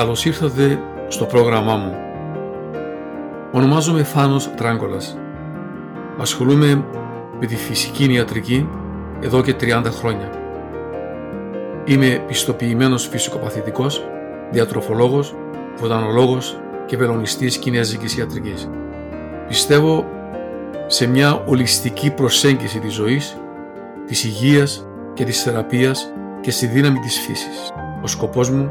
Καλώς ήρθατε στο πρόγραμμά μου. Ονομάζομαι Φάνος Τράγκολας. Ασχολούμαι με τη φυσική ιατρική εδώ και 30 χρόνια. Είμαι πιστοποιημένος φυσικοπαθητικός, διατροφολόγος, βοτανολόγος και πελωνιστής κινέζικης ιατρικής. Πιστεύω σε μια ολιστική προσέγγιση της ζωής, της υγείας και της θεραπείας και στη δύναμη της φύσης. Ο σκοπός μου,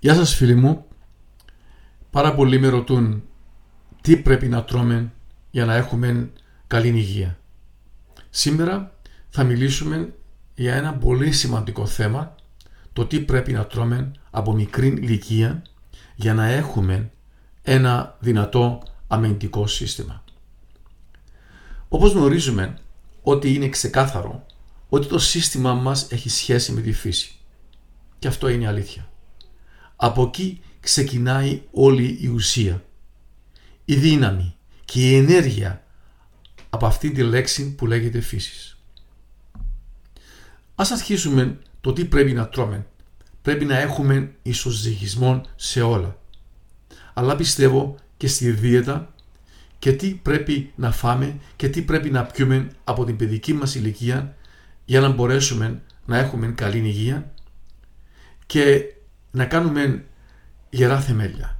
Γεια σας φίλοι μου, πάρα πολλοί με ρωτούν τι πρέπει να τρώμε για να έχουμε καλή υγεία. Σήμερα θα μιλήσουμε για ένα πολύ σημαντικό θέμα, το τι πρέπει να τρώμε από μικρή ηλικία για να έχουμε ένα δυνατό αμυντικό σύστημα. Όπως γνωρίζουμε ότι είναι ξεκάθαρο ότι το σύστημα μας έχει σχέση με τη φύση και αυτό είναι η αλήθεια. Από εκεί ξεκινάει όλη η ουσία, η δύναμη και η ενέργεια από αυτή τη λέξη που λέγεται φύσης. Ας αρχίσουμε το τι πρέπει να τρώμε. Πρέπει να έχουμε ισοζυγισμό σε όλα. Αλλά πιστεύω και στη δίαιτα και τι πρέπει να φάμε και τι πρέπει να πιούμε από την παιδική μας ηλικία για να μπορέσουμε να έχουμε καλή υγεία και να κάνουμε γερά θεμέλια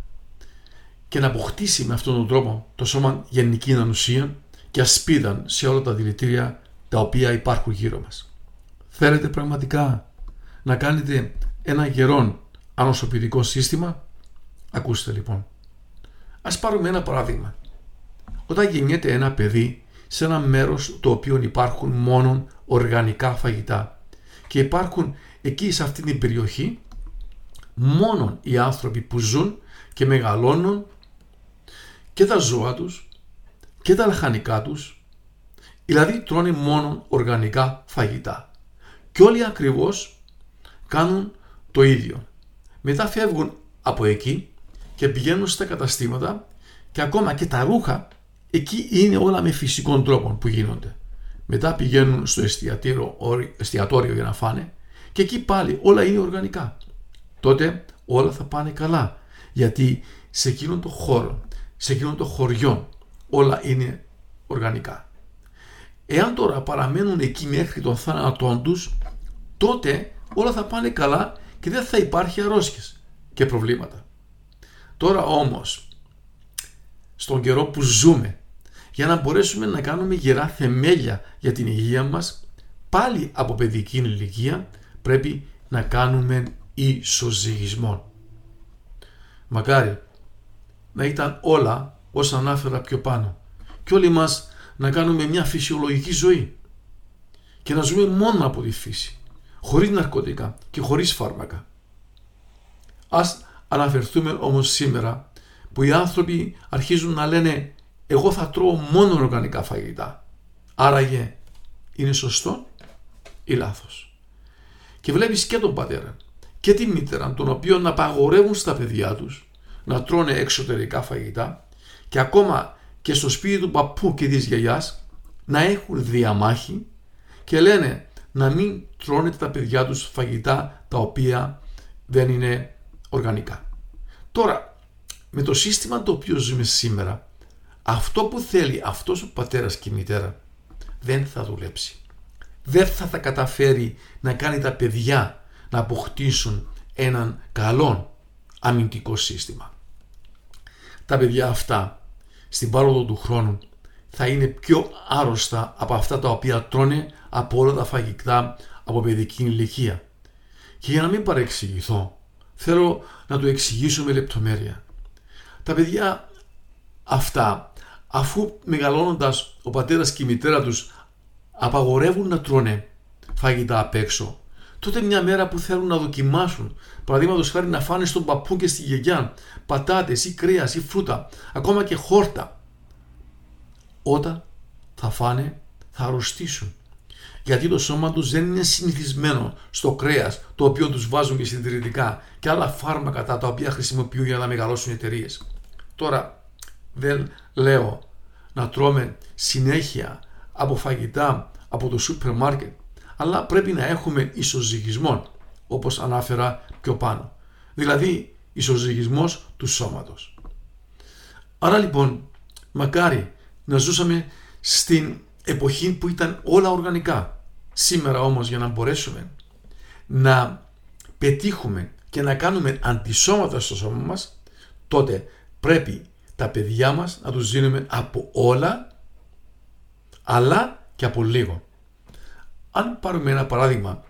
και να αποκτήσει με αυτόν τον τρόπο το σώμα γενική ανοσία και ασπίδαν σε όλα τα δηλητήρια τα οποία υπάρχουν γύρω μας. Θέλετε πραγματικά να κάνετε ένα γερόν ανοσοποιητικό σύστημα? Ακούστε λοιπόν. Ας πάρουμε ένα παράδειγμα. Όταν γεννιέται ένα παιδί σε ένα μέρος το οποίο υπάρχουν μόνο οργανικά φαγητά και υπάρχουν εκεί σε αυτή την περιοχή μόνο οι άνθρωποι που ζουν και μεγαλώνουν και τα ζώα τους και τα λαχανικά τους, δηλαδή τρώνε μόνο οργανικά φαγητά. Και όλοι ακριβώς κάνουν το ίδιο. Μετά φεύγουν από εκεί και πηγαίνουν στα καταστήματα και ακόμα και τα ρούχα, εκεί είναι όλα με φυσικών τρόπων που γίνονται. Μετά πηγαίνουν στο εστιατόριο για να φάνε και εκεί πάλι όλα είναι οργανικά. Τότε όλα θα πάνε καλά, γιατί σε εκείνον το χώρο, σε εκείνον το χωριό, όλα είναι οργανικά. Εάν τώρα παραμένουν εκεί μέχρι τον θάνατό τους, τότε όλα θα πάνε καλά και δεν θα υπάρχει αρρώσκες και προβλήματα. Τώρα όμως, στον καιρό που ζούμε, για να μπορέσουμε να κάνουμε γερά θεμέλια για την υγεία μας, πάλι από παιδική ηλικία πρέπει να κάνουμε ισοζυγισμών. Μακάρι να ήταν όλα όσα ανάφερα πιο πάνω και όλοι μας να κάνουμε μια φυσιολογική ζωή και να ζούμε μόνο από τη φύση, χωρίς ναρκωτικά και χωρίς φάρμακα. Ας αναφερθούμε όμως σήμερα που οι άνθρωποι αρχίζουν να λένε εγώ θα τρώω μόνο οργανικά φαγητά. Άραγε είναι σωστό ή λάθος? Και βλέπεις και τον πατέρα και τη μήτερα, τον οποίο να απαγορεύουν στα παιδιά τους να τρώνε εξωτερικά φαγητά και ακόμα και στο σπίτι του παππού και της γιαγιάς να έχουν διαμάχη και λένε να μην τρώνε τα παιδιά τους φαγητά τα οποία δεν είναι οργανικά. Τώρα, με το σύστημα το οποίο ζούμε σήμερα, αυτό που θέλει αυτός ο πατέρας και η μητέρα δεν θα δουλέψει. Δεν θα τα καταφέρει να κάνει τα παιδιά να αποκτήσουν έναν καλό αμυντικό σύστημα. Τα παιδιά αυτά στην πάροδο του χρόνου θα είναι πιο άρρωστα από αυτά τα οποία τρώνε από όλα τα φαγητά από παιδική ηλικία. Και για να μην παρεξηγηθώ, θέλω να το εξηγήσω με λεπτομέρεια. Τα παιδιά αυτά, αφού μεγαλώνοντας ο πατέρας και η μητέρα τους απαγορεύουν να τρώνε φαγητά απ' έξω, τότε μια μέρα που θέλουν να δοκιμάσουν, παραδείγματος χάρη να φάνε στον παππού και στη γιαγιά πατάτες ή κρέας ή φρούτα, ακόμα και χόρτα, όταν θα φάνε θα αρρωστήσουν. Γιατί το σώμα τους δεν είναι συνηθισμένο στο κρέας, το οποίο τους βάζουν και συντηρητικά και άλλα φάρμακα τα οποία χρησιμοποιούν για να μεγαλώσουν εταιρείες. Τώρα δεν λέω να τρώμε συνέχεια από φαγητά από το σούπερ μάρκετ, αλλά πρέπει να έχουμε ισοζυγισμό, όπως ανάφερα πιο πάνω. Δηλαδή ισοζυγισμός του σώματος. Άρα λοιπόν, μακάρι να ζούσαμε στην εποχή που ήταν όλα οργανικά. Σήμερα όμως, για να μπορέσουμε να πετύχουμε και να κάνουμε αντισώματα στο σώμα μας, τότε πρέπει τα παιδιά μας να τους δίνουμε από όλα, αλλά και από λίγο. Αν πάρουμε ένα παράδειγμα,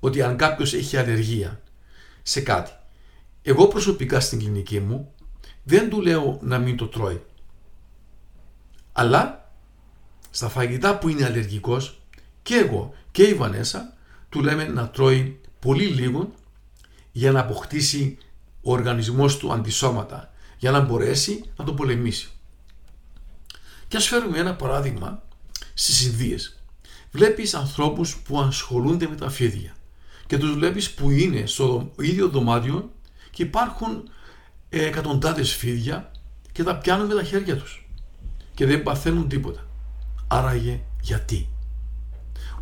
ότι αν κάποιος έχει αλλεργία σε κάτι, εγώ προσωπικά στην κλινική μου δεν του λέω να μην το τρώει, αλλά στα φαγητά που είναι αλλεργικός, και εγώ και η Βανέσα του λέμε να τρώει πολύ λίγο για να αποκτήσει ο οργανισμός του αντισώματα, για να μπορέσει να το πολεμήσει. Και ας φέρουμε ένα παράδειγμα στις Ινδίες. Βλέπεις ανθρώπους που ασχολούνται με τα φίδια και τους βλέπεις που είναι στο ίδιο δωμάτιο και υπάρχουν εκατοντάδες φίδια και τα πιάνουν με τα χέρια τους και δεν παθαίνουν τίποτα. Άραγε γιατί?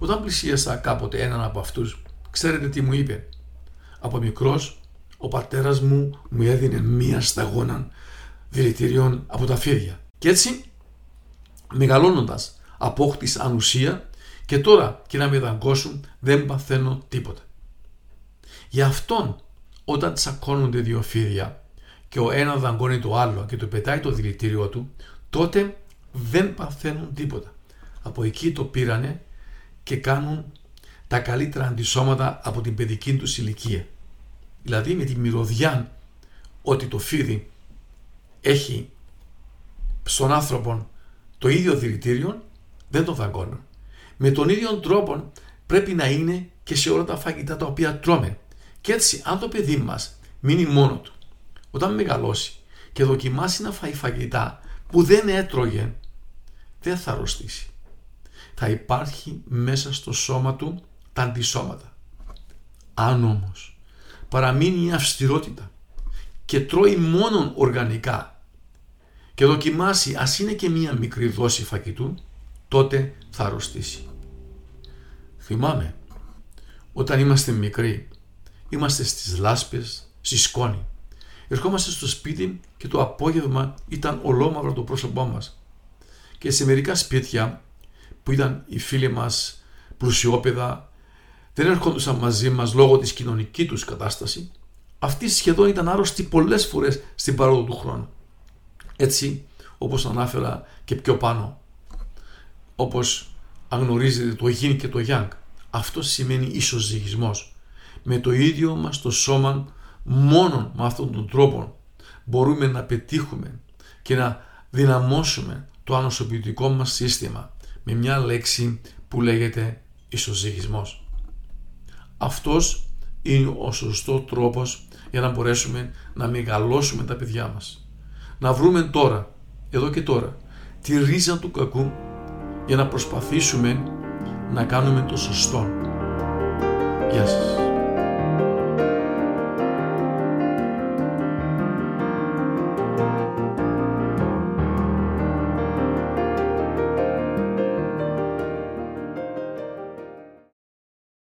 Όταν πλησίασα κάποτε έναν από αυτούς, ξέρετε τι μου είπε? Από μικρός ο πατέρας μου μου έδινε μία σταγόνα δηλητηρίων από τα φίδια. Και έτσι μεγαλώνοντας απόκτησα ανουσία και τώρα και να με δαγκώσουν δεν παθαίνω τίποτα. Γι' αυτόν όταν τσακώνονται δύο φίδια και ο ένα δαγκώνει το άλλο και του πετάει το δηλητήριό του, τότε δεν παθαίνουν τίποτα. Από εκεί το πήρανε και κάνουν τα καλύτερα αντισώματα από την παιδική τους ηλικία. Δηλαδή με τη μυρωδιά ότι το φίδι έχει στον άνθρωπο το ίδιο δηλητήριο, δεν το δαγκώνουν. Με τον ίδιο τρόπο πρέπει να είναι και σε όλα τα φαγητά τα οποία τρώμε. Και έτσι αν το παιδί μας μείνει μόνο του, όταν μεγαλώσει και δοκιμάσει να φάει φαγητά που δεν έτρωγε, δεν θα αρρωστήσει. Θα υπάρχει μέσα στο σώμα του τα αντισώματα. Αν όμως παραμείνει η αυστηρότητα και τρώει μόνον οργανικά και δοκιμάσει ας είναι και μία μικρή δόση φαγητού, τότε θα αρρωστήσει. Θυμάμαι, όταν είμαστε μικροί, είμαστε στις λάσπες, στη σκόνη. Ερχόμαστε στο σπίτι και το απόγευμα ήταν ολόμαυρο το πρόσωπό μας. Και σε μερικά σπίτια που ήταν οι φίλοι μας πλουσιόπαιδα, δεν έρχονταν μαζί μας λόγω της κοινωνικής τους κατάστασης, αυτοί σχεδόν ήταν άρρωστοι πολλές φορές στην παρόδο του χρόνου. Έτσι, όπως ανάφερα και πιο πάνω, όπως αναγνωρίζετε το γιν και το γιάνγκ, αυτό σημαίνει ισοζυγισμός. Με το ίδιο μας το σώμα, μόνον με αυτόν τον τρόπο μπορούμε να πετύχουμε και να δυναμώσουμε το ανοσοποιητικό μας σύστημα με μια λέξη που λέγεται ισοζυγισμός. Αυτός είναι ο σωστός τρόπος για να μπορέσουμε να μεγαλώσουμε τα παιδιά μας. Να βρούμε τώρα, εδώ και τώρα, τη ρίζα του κακού για να προσπαθήσουμε να κάνουμε το σωστό. Γεια σας.